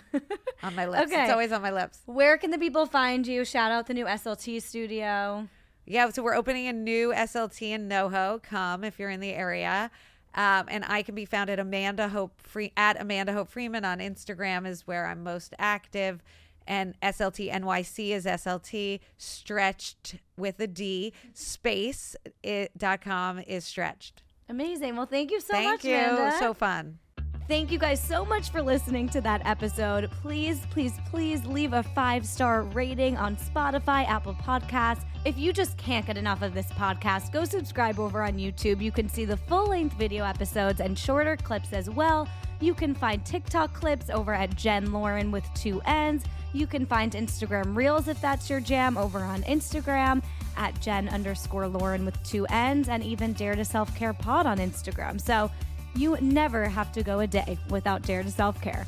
On my lips. Okay. It's always on my lips. Where can the people find you? Shout out the new S L T studio. Yeah. So we're opening a new S L T in NoHo. Come if you're in the area. Um, and I can be found at Amanda Hope Free at Amanda Hope Freeman on Instagram is where I'm most active, and S L T N Y C is S L T Stretch'd with a D space it, dot com is Stretch'd. Amazing. Well, thank you so thank much. Thank you. Amanda. So fun. Thank you guys so much for listening to that episode. Please, please, please leave a five-star rating on Spotify, Apple Podcasts. If you just can't get enough of this podcast, go subscribe over on YouTube. You can see the full-length video episodes and shorter clips as well. You can find TikTok clips over at Jen Lauren with two N's. You can find Instagram Reels if that's your jam over on Instagram at Jen underscore Lauren with two N's, and even Dare to Self-Care Pod on Instagram. So you never have to go a day without Dare to Self-Care.